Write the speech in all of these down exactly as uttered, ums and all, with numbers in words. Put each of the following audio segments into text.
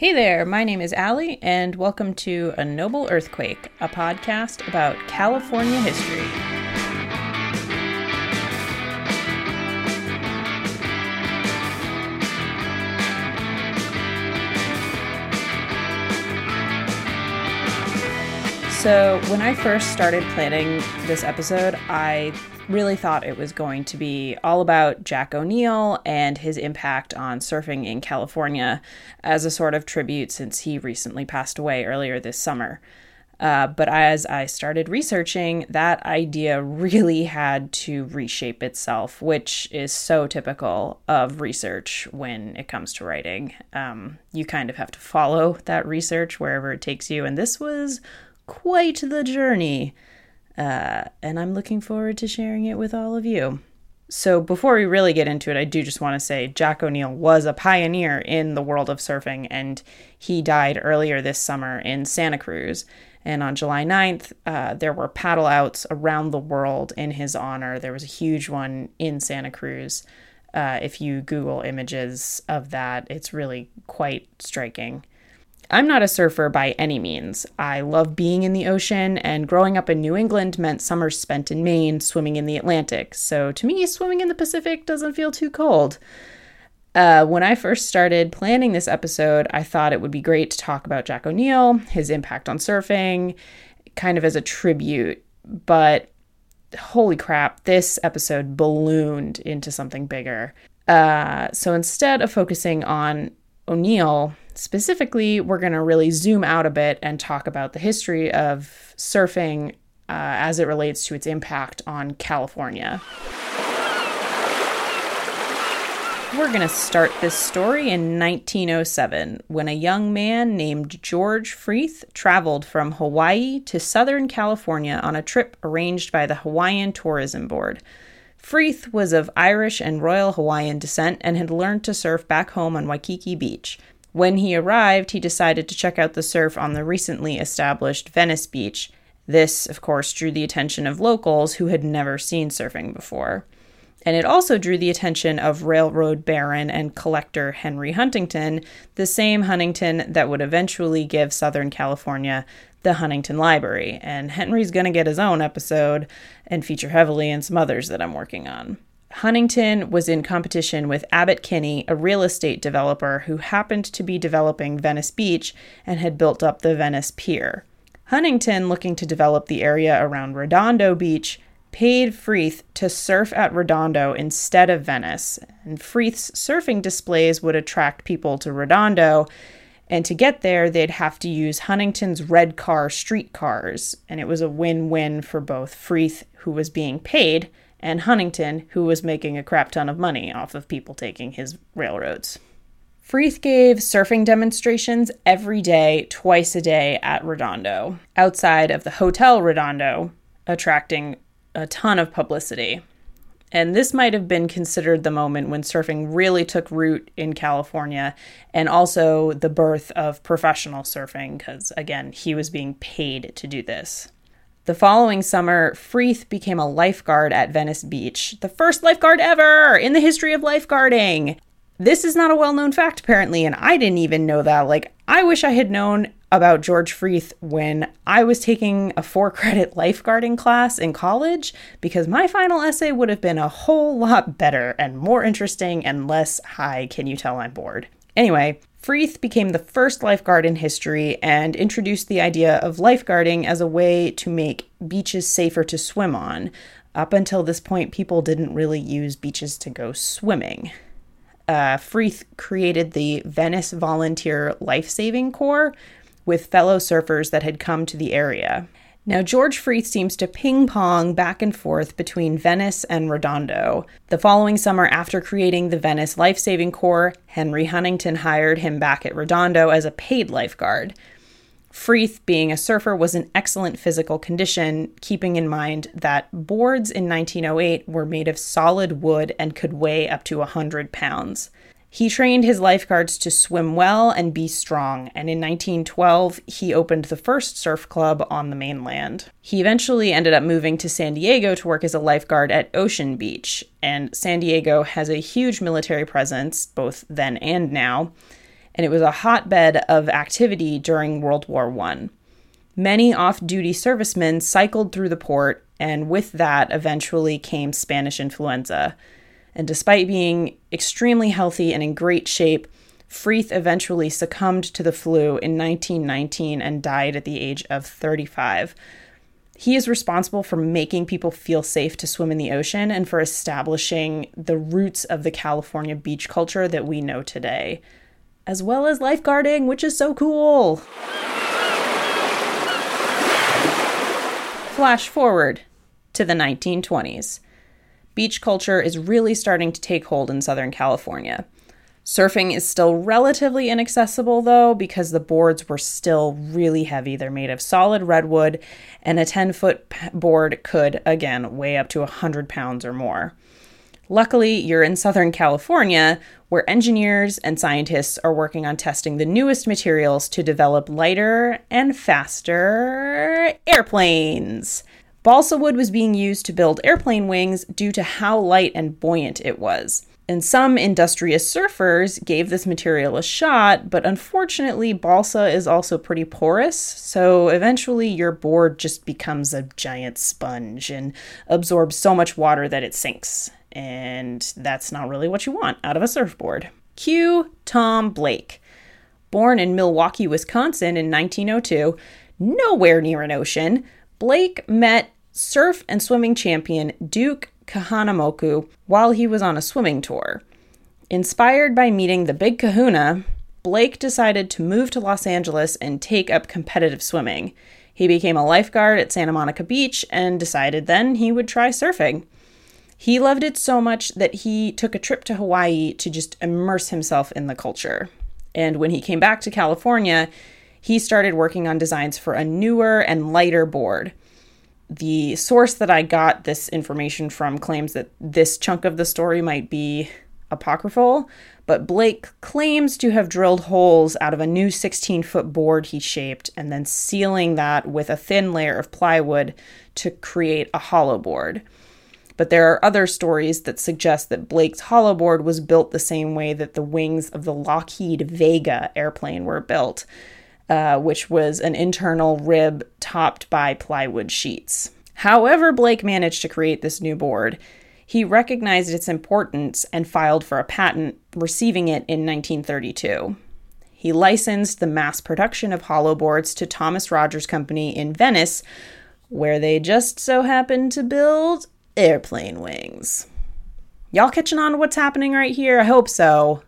Hey there, my name is Allie, and welcome to A Noble Earthquake, a podcast about California history. So when I first started planning this episode, I really thought it was going to be all about Jack O'Neill and his impact on surfing in California as a sort of tribute since he recently passed away earlier this summer. Uh, but as I started researching, that idea really had to reshape itself, which is so typical of research when it comes to writing. Um, you kind of have to follow that research wherever it takes you, and this was quite the journey, uh, and I'm looking forward to sharing it with all of you. So before we really get into it, I do just want to say Jack O'Neill was a pioneer in the world of surfing, and he died earlier this summer in Santa Cruz. And on July ninth, uh, there were paddle outs around the world in his honor. There was a huge one in Santa Cruz. Uh, if you Google images of that, it's really quite striking. I'm not a surfer by any means. I love being in the ocean, and growing up in New England meant summers spent in Maine swimming in the Atlantic, so to me, swimming in the Pacific doesn't feel too cold. Uh, when I first started planning this episode, I thought it would be great to talk about Jack O'Neill, his impact on surfing, kind of as a tribute, but holy crap, this episode ballooned into something bigger. Uh, so instead of focusing on O'Neill specifically, we're going to really zoom out a bit and talk about the history of surfing uh, as it relates to its impact on California. We're going to start this story in nineteen oh seven, when a young man named George Freeth traveled from Hawaii to Southern California on a trip arranged by the Hawaiian Tourism Board. Freeth was of Irish and Royal Hawaiian descent and had learned to surf back home on Waikiki Beach. When he arrived, he decided to check out the surf on the recently established Venice Beach. This, of course, drew the attention of locals who had never seen surfing before. And it also drew the attention of railroad baron and collector Henry Huntington, the same Huntington that would eventually give Southern California the Huntington Library. And Henry's going to get his own episode and feature heavily in some others that I'm working on. Huntington was in competition with Abbott Kinney, a real estate developer who happened to be developing Venice Beach and had built up the Venice Pier. Huntington, looking to develop the area around Redondo Beach, paid Freeth to surf at Redondo instead of Venice, and Freeth's surfing displays would attract people to Redondo, and to get there, they'd have to use Huntington's red car streetcars, and it was a win-win for both Freeth, who was being paid, and Huntington, who was making a crap ton of money off of people taking his railroads. Freeth gave surfing demonstrations every day, twice a day at Redondo, outside of the Hotel Redondo, attracting a ton of publicity. And this might have been considered the moment when surfing really took root in California, and also the birth of professional surfing, because again, he was being paid to do this. The following summer, Freeth became a lifeguard at Venice Beach, the first lifeguard ever in the history of lifeguarding. This is not a well-known fact, apparently, and I didn't even know that. Like, I wish I had known about George Freeth when I was taking a four-credit lifeguarding class in college, because my final essay would have been a whole lot better and more interesting and less, hi, can you tell I'm bored? Anyway, Freeth became the first lifeguard in history and introduced the idea of lifeguarding as a way to make beaches safer to swim on. Up until this point, people didn't really use beaches to go swimming. Uh, Freeth created the Venice Volunteer Lifesaving Corps with fellow surfers that had come to the area. Now, George Freeth seems to ping-pong back and forth between Venice and Redondo. The following summer, after creating the Venice Lifesaving Corps, Henry Huntington hired him back at Redondo as a paid lifeguard. Freeth, being a surfer, was in excellent physical condition, keeping in mind that boards in nineteen oh eight were made of solid wood and could weigh up to one hundred pounds. He trained his lifeguards to swim well and be strong, and in nineteen twelve, he opened the first surf club on the mainland. He eventually ended up moving to San Diego to work as a lifeguard at Ocean Beach, and San Diego has a huge military presence, both then and now, and it was a hotbed of activity during World War One. Many off-duty servicemen cycled through the port, and with that eventually came Spanish influenza. And despite being extremely healthy and in great shape, Freeth eventually succumbed to the flu in nineteen nineteen and died at the age of thirty-five. He is responsible for making people feel safe to swim in the ocean and for establishing the roots of the California beach culture that we know today, as well as lifeguarding, which is so cool. Flash forward to the nineteen twenties. Beach culture is really starting to take hold in Southern California. Surfing is still relatively inaccessible, though, because the boards were still really heavy. They're made of solid redwood, and a ten-foot board could, again, weigh up to one hundred pounds or more. Luckily, you're in Southern California, where engineers and scientists are working on testing the newest materials to develop lighter and faster airplanes. Balsa wood was being used to build airplane wings due to how light and buoyant it was. And some industrious surfers gave this material a shot, but unfortunately, balsa is also pretty porous, so eventually your board just becomes a giant sponge and absorbs so much water that it sinks. And that's not really what you want out of a surfboard. Cue Tom Blake. Born in Milwaukee, Wisconsin in nineteen oh two, nowhere near an ocean, Blake met surf and swimming champion Duke Kahanamoku while he was on a swimming tour. Inspired by meeting the Big Kahuna, Blake decided to move to Los Angeles and take up competitive swimming. He became a lifeguard at Santa Monica Beach and decided then he would try surfing. He loved it so much that he took a trip to Hawaii to just immerse himself in the culture. And when he came back to California, he started working on designs for a newer and lighter board. The source that I got this information from claims that this chunk of the story might be apocryphal, but Blake claims to have drilled holes out of a new sixteen-foot board he shaped and then sealing that with a thin layer of plywood to create a hollow board. But there are other stories that suggest that Blake's hollow board was built the same way that the wings of the Lockheed Vega airplane were built, Uh, which was an internal rib topped by plywood sheets. However Blake managed to create this new board, he recognized its importance and filed for a patent, receiving it in nineteen thirty-two. He licensed the mass production of hollow boards to Thomas Rogers Company in Venice, where they just so happened to build airplane wings. Y'all catching on to what's happening right here? I hope so.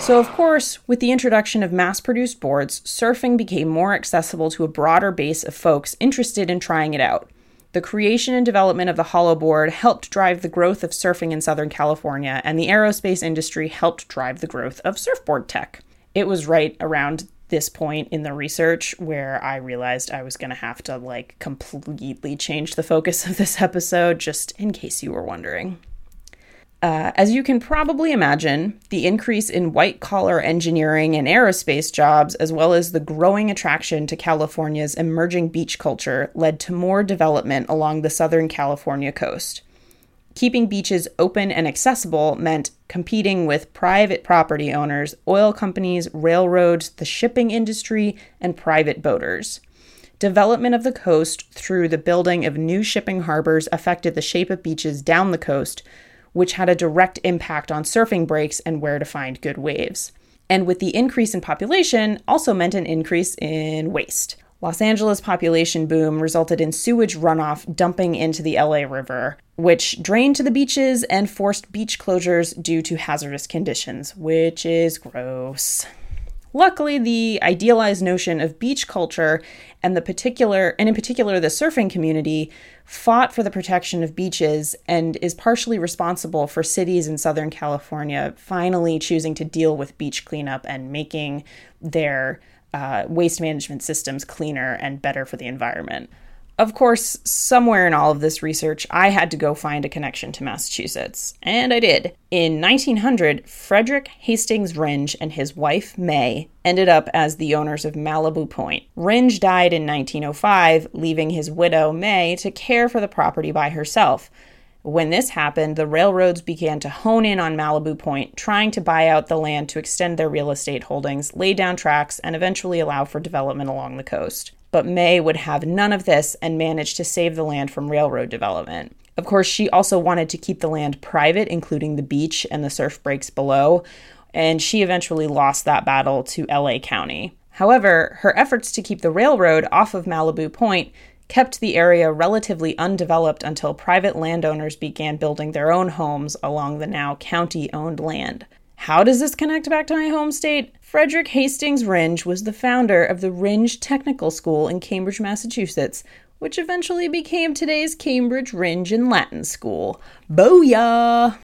So, of course, with the introduction of mass-produced boards, surfing became more accessible to a broader base of folks interested in trying it out. The creation and development of the hollow board helped drive the growth of surfing in Southern California, and the aerospace industry helped drive the growth of surfboard tech. It was right around this point in the research where I realized I was going to have to, like, completely change the focus of this episode, just in case you were wondering. Uh, as you can probably imagine, the increase in white-collar engineering and aerospace jobs, as well as the growing attraction to California's emerging beach culture, led to more development along the Southern California coast. Keeping beaches open and accessible meant competing with private property owners, oil companies, railroads, the shipping industry, and private boaters. Development of the coast through the building of new shipping harbors affected the shape of beaches down the coast, which had a direct impact on surfing breaks and where to find good waves. And with the increase in population also meant an increase in waste. Los Angeles' population boom resulted in sewage runoff dumping into the L A River, which drained to the beaches and forced beach closures due to hazardous conditions, which is gross. Luckily, the idealized notion of beach culture and the particular, and in particular the surfing community, fought for the protection of beaches and is partially responsible for cities in Southern California finally choosing to deal with beach cleanup and making their uh, waste management systems cleaner and better for the environment. Of course, somewhere in all of this research, I had to go find a connection to Massachusetts, and I did. In nineteen hundred, Frederick Hastings Ringe and his wife, May, ended up as the owners of Malibu Point. Ringe died in nineteen oh five, leaving his widow, May, to care for the property by herself. When this happened, the railroads began to hone in on Malibu Point, trying to buy out the land to extend their real estate holdings, lay down tracks, and eventually allow for development along the coast. But May would have none of this and managed to save the land from railroad development. Of course, she also wanted to keep the land private, including the beach and the surf breaks below, and she eventually lost that battle to L A County. However, her efforts to keep the railroad off of Malibu Point kept the area relatively undeveloped until private landowners began building their own homes along the now county-owned land. How does this connect back to my home state? Frederick Hastings Ringe was the founder of the Ringe Technical School in Cambridge, Massachusetts, which eventually became today's Cambridge Ringe and Latin School. Booyah!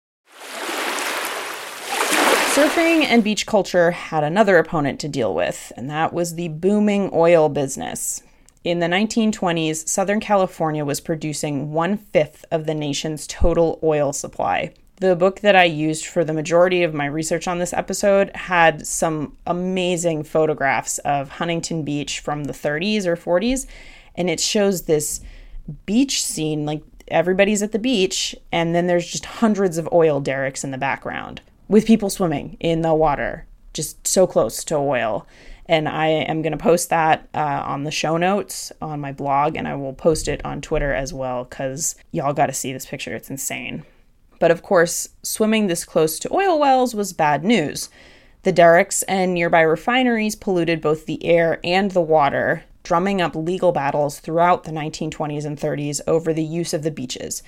Surfing and beach culture had another opponent to deal with, and that was the booming oil business. In the nineteen twenties, Southern California was producing one-fifth of the nation's total oil supply. The book that I used for the majority of my research on this episode had some amazing photographs of Huntington Beach from the thirties or forties, and it shows this beach scene, like everybody's at the beach, and then there's just hundreds of oil derricks in the background with people swimming in the water, just so close to oil. And I am going to post that uh, on the show notes on my blog, and I will post it on Twitter as well, because y'all got to see this picture. It's insane. But of course, swimming this close to oil wells was bad news. The derricks and nearby refineries polluted both the air and the water, drumming up legal battles throughout the nineteen twenties and thirties over the use of the beaches.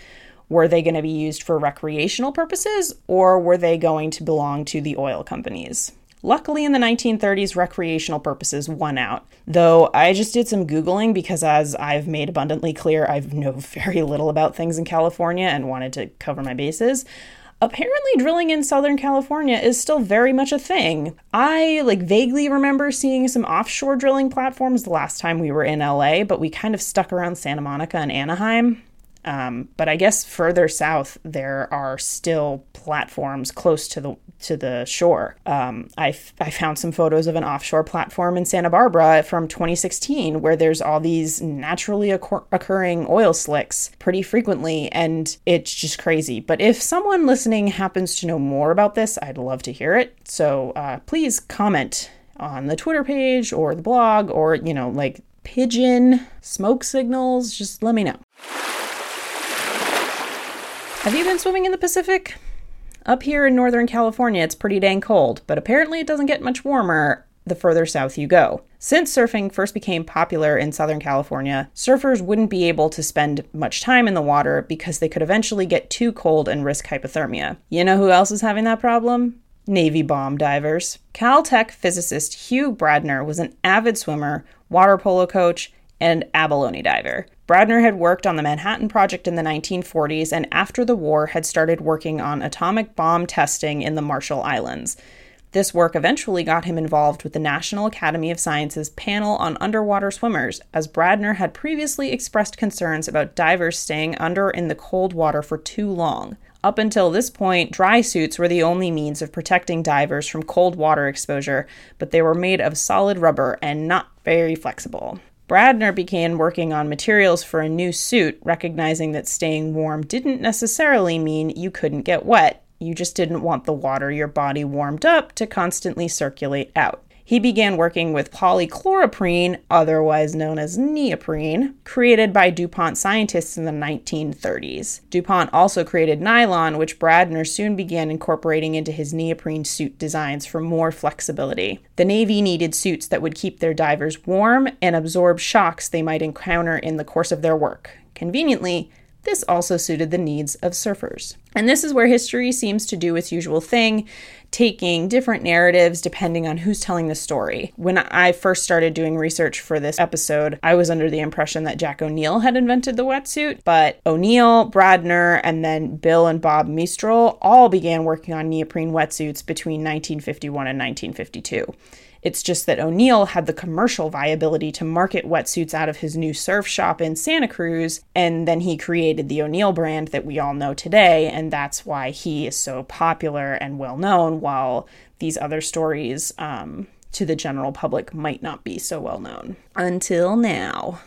Were they going to be used for recreational purposes, or were they going to belong to the oil companies? Luckily, in the nineteen thirties, recreational purposes won out, though I just did some Googling because, as I've made abundantly clear, I know very little about things in California and wanted to cover my bases. Apparently, drilling in Southern California is still very much a thing. I, like, vaguely remember seeing some offshore drilling platforms the last time we were in L A, but we kind of stuck around Santa Monica and Anaheim. Um, but I guess further south, there are still platforms close to the to the shore. Um, I, f- I found some photos of an offshore platform in Santa Barbara from twenty sixteen, where there's all these naturally occur- occurring oil slicks pretty frequently, and it's just crazy. But if someone listening happens to know more about this, I'd love to hear it. So uh, please comment on the Twitter page or the blog, or, you know, like pigeon, smoke signals, just let me know. Have you been swimming in the Pacific? Up here in Northern California, it's pretty dang cold, but apparently it doesn't get much warmer the further south you go. Since surfing first became popular in Southern California, surfers wouldn't be able to spend much time in the water because they could eventually get too cold and risk hypothermia. You know who else is having that problem? Navy bomb divers. Caltech physicist Hugh Bradner was an avid swimmer, water polo coach, and abalone diver. Bradner had worked on the Manhattan Project in the nineteen forties, and after the war had started working on atomic bomb testing in the Marshall Islands. This work eventually got him involved with the National Academy of Sciences panel on underwater swimmers, as Bradner had previously expressed concerns about divers staying under in the cold water for too long. Up until this point, dry suits were the only means of protecting divers from cold water exposure, but they were made of solid rubber and not very flexible. Bradner began working on materials for a new suit, recognizing that staying warm didn't necessarily mean you couldn't get wet. You just didn't want the water your body warmed up to constantly circulate out. He began working with polychloroprene, otherwise known as neoprene, created by DuPont scientists in the nineteen thirties. DuPont also created nylon, which Bradner soon began incorporating into his neoprene suit designs for more flexibility. The Navy needed suits that would keep their divers warm and absorb shocks they might encounter in the course of their work. Conveniently, this also suited the needs of surfers. And this is where history seems to do its usual thing, taking different narratives depending on who's telling the story. When I first started doing research for this episode, I was under the impression that Jack O'Neill had invented the wetsuit, but O'Neill, Bradner, and then Bill and Bob Meistrel all began working on neoprene wetsuits between nineteen fifty-one and nineteen fifty-two. It's just that O'Neill had the commercial viability to market wetsuits out of his new surf shop in Santa Cruz, and then he created the O'Neill brand that we all know today, and that's why he is so popular and well-known, while these other stories um, to the general public might not be so well-known. Until now.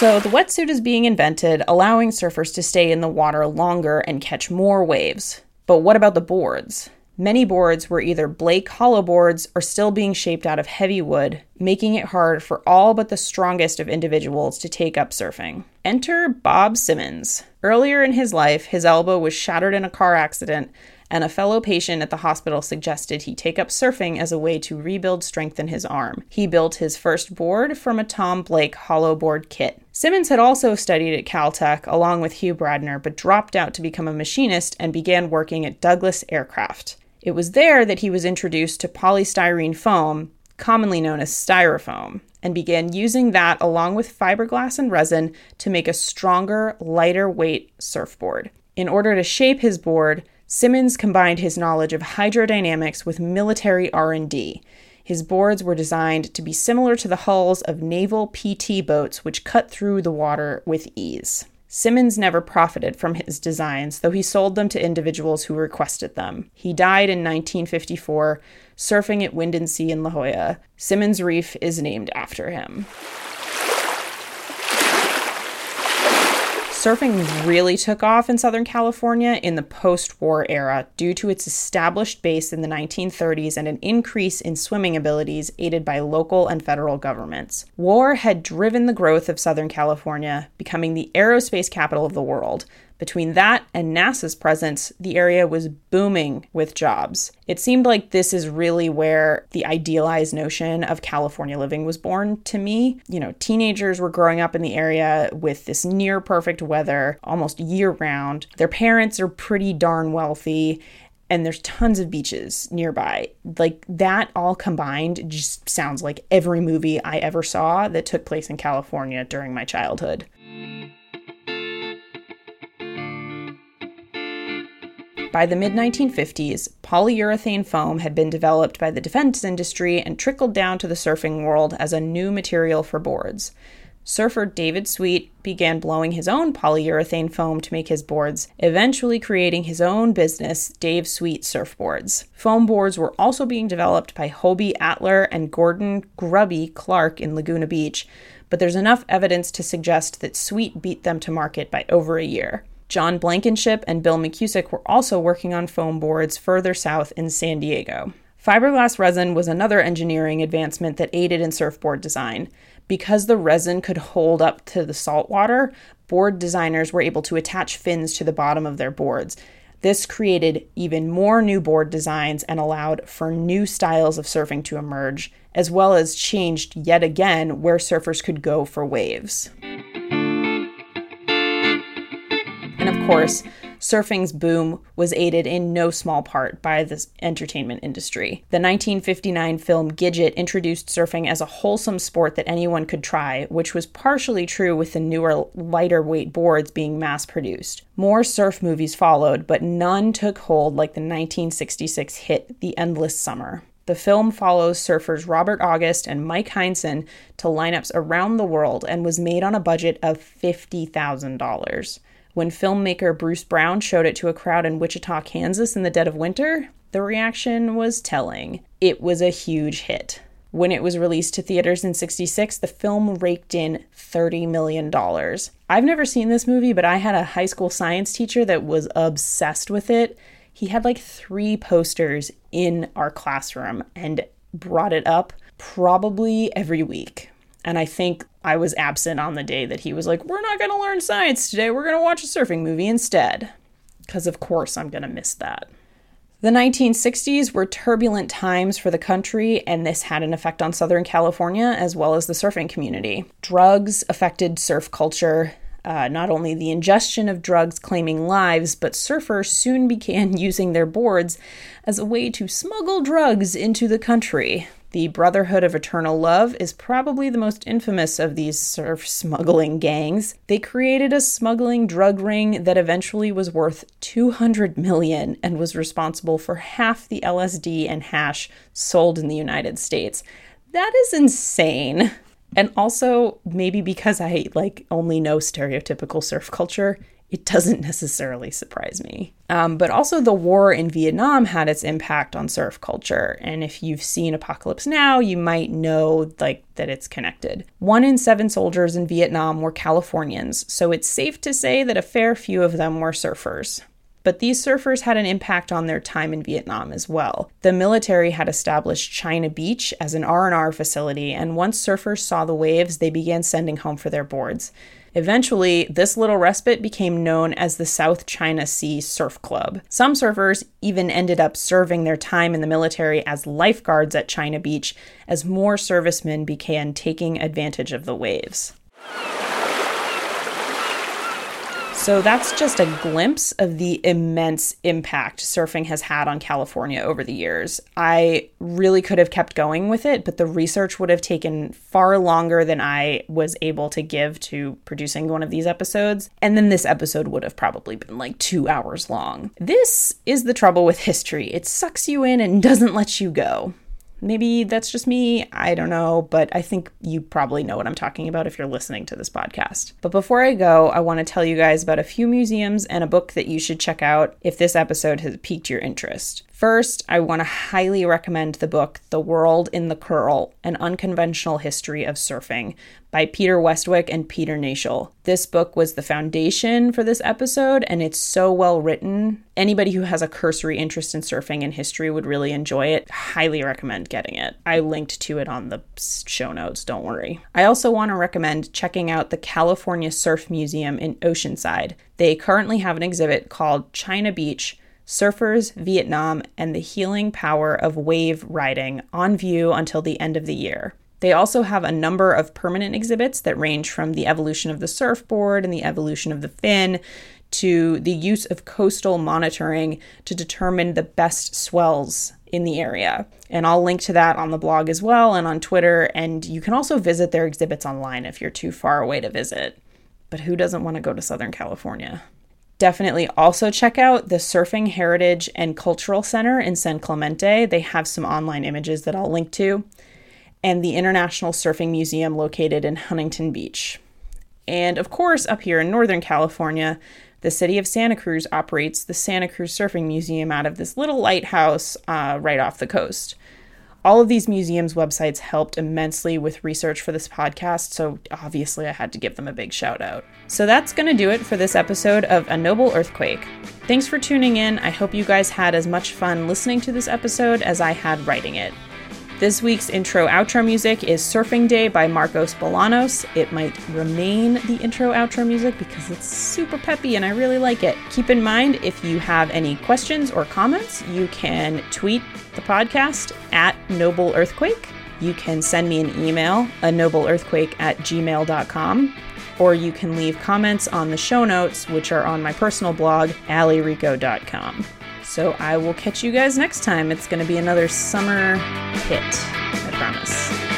So the wetsuit is being invented, allowing surfers to stay in the water longer and catch more waves. But what about the boards? Many boards were either Blake hollow boards or still being shaped out of heavy wood, making it hard for all but the strongest of individuals to take up surfing. Enter Bob Simmons. Earlier in his life, his elbow was shattered in a car accident, and a fellow patient at the hospital suggested he take up surfing as a way to rebuild strength in his arm. He built his first board from a Tom Blake hollow board kit. Simmons had also studied at Caltech along with Hugh Bradner, but dropped out to become a machinist and began working at Douglas Aircraft. It was there that he was introduced to polystyrene foam, commonly known as styrofoam, and began using that along with fiberglass and resin to make a stronger, lighter weight surfboard. In order to shape his board, Simmons combined his knowledge of hydrodynamics with military R and D. His boards were designed to be similar to the hulls of naval P T boats, which cut through the water with ease. Simmons never profited from his designs, though he sold them to individuals who requested them. He died in nineteen fifty-four, surfing at Windansea in La Jolla. Simmons Reef is named after him. Surfing really took off in Southern California in the post-war era due to its established base in the nineteen thirties and an increase in swimming abilities aided by local and federal governments. War had driven the growth of Southern California, becoming the aerospace capital of the world. Between that and NASA's presence, the area was booming with jobs. It seemed like this is really where the idealized notion of California living was born to me. You know, teenagers were growing up in the area with this near perfect weather almost year round. Their parents are pretty darn wealthy, and there's tons of beaches nearby. Like, that all combined just sounds like every movie I ever saw that took place in California during my childhood. By the mid nineteen fifties, polyurethane foam had been developed by the defense industry and trickled down to the surfing world as a new material for boards. Surfer David Sweet began blowing his own polyurethane foam to make his boards, eventually creating his own business, Dave Sweet Surfboards. Foam boards were also being developed by Hobie Alter and Gordon "Grubby" Clark in Laguna Beach, but there's enough evidence to suggest that Sweet beat them to market by over a year. John Blankenship and Bill McCusick were also working on foam boards further south in San Diego. Fiberglass resin was another engineering advancement that aided in surfboard design. Because the resin could hold up to the salt water, board designers were able to attach fins to the bottom of their boards. This created even more new board designs and allowed for new styles of surfing to emerge, as well as changed yet again where surfers could go for waves. Of course, surfing's boom was aided in no small part by the entertainment industry. The nineteen fifty-nine film Gidget introduced surfing as a wholesome sport that anyone could try, which was partially true with the newer, lighter weight boards being mass-produced. More surf movies followed, but none took hold like the nineteen sixty-six hit The Endless Summer. The film follows surfers Robert August and Mike Heinsohn to lineups around the world and was made on a budget of fifty thousand dollars. When filmmaker Bruce Brown showed it to a crowd in Wichita, Kansas in the dead of winter, the reaction was telling. It was a huge hit. When it was released to theaters in sixty-six, the film raked in thirty million dollars. I've never seen this movie, but I had a high school science teacher that was obsessed with it. He had like three posters in our classroom and brought it up probably every week. And I think I was absent on the day that he was like, we're not going to learn science today. We're going to watch a surfing movie instead. Because, of course, I'm going to miss that. The nineteen sixties were turbulent times for the country, and this had an effect on Southern California as well as the surfing community. Drugs affected surf culture. Uh, not only the ingestion of drugs claiming lives, but surfers soon began using their boards as a way to smuggle drugs into the country. The Brotherhood of Eternal Love is probably the most infamous of these surf smuggling gangs. They created a smuggling drug ring that eventually was worth two hundred million dollars and was responsible for half the L S D and hash sold in the United States. That is insane. And also, maybe because I like only know stereotypical surf culture, it doesn't necessarily surprise me. Um, but also the war in Vietnam had its impact on surf culture. And if you've seen Apocalypse Now, you might know like that it's connected. One in seven soldiers in Vietnam were Californians, so it's safe to say that a fair few of them were surfers. But these surfers had an impact on their time in Vietnam as well. The military had established China Beach as an R and R facility, and once surfers saw the waves, they began sending home for their boards. Eventually, this little respite became known as the South China Sea Surf Club. Some surfers even ended up serving their time in the military as lifeguards at China Beach as more servicemen began taking advantage of the waves. So that's just a glimpse of the immense impact surfing has had on California over the years. I really could have kept going with it, but the research would have taken far longer than I was able to give to producing one of these episodes. And then this episode would have probably been like two hours long. This is the trouble with history. It sucks you in and doesn't let you go. Maybe that's just me, I don't know, but I think you probably know what I'm talking about if you're listening to this podcast. But before I go, I want to tell you guys about a few museums and a book that you should check out if this episode has piqued your interest. First, I want to highly recommend the book The World in the Curl, An Unconventional History of Surfing by Peter Westwick and Peter Naschel. This book was the foundation for this episode, and it's so well written. Anybody who has a cursory interest in surfing and history would really enjoy it. Highly recommend getting it. I linked to it on the show notes, don't worry. I also want to recommend checking out the California Surf Museum in Oceanside. They currently have an exhibit called China Beach, Surfers, Vietnam, and the Healing Power of Wave Riding on view until the end of the year. They also have a number of permanent exhibits that range from the evolution of the surfboard and the evolution of the fin to the use of coastal monitoring to determine the best swells in the area. And I'll link to that on the blog as well and on Twitter, and you can also visit their exhibits online if you're too far away to visit. But who doesn't want to go to Southern California? Definitely also check out the Surfing Heritage and Cultural Center in San Clemente. They have some online images that I'll link to. And the International Surfing Museum located in Huntington Beach. And of course, up here in Northern California, the city of Santa Cruz operates the Santa Cruz Surfing Museum out of this little lighthouse uh, right off the coast. All of these museums' websites helped immensely with research for this podcast, so obviously I had to give them a big shout out. So that's going to do it for this episode of A Noble Earthquake. Thanks for tuning in. I hope you guys had as much fun listening to this episode as I had writing it. This week's intro-outro music is Surfing Day by Marcos Bolanos. It might remain the intro-outro music because it's super peppy and I really like it. Keep in mind, if you have any questions or comments, you can tweet the podcast at Noble Earthquake. You can send me an email, a noble earthquake at gmail dot com, or you can leave comments on the show notes, which are on my personal blog, ally rico dot com. So I will catch you guys next time. It's going to be another summer hit, I promise.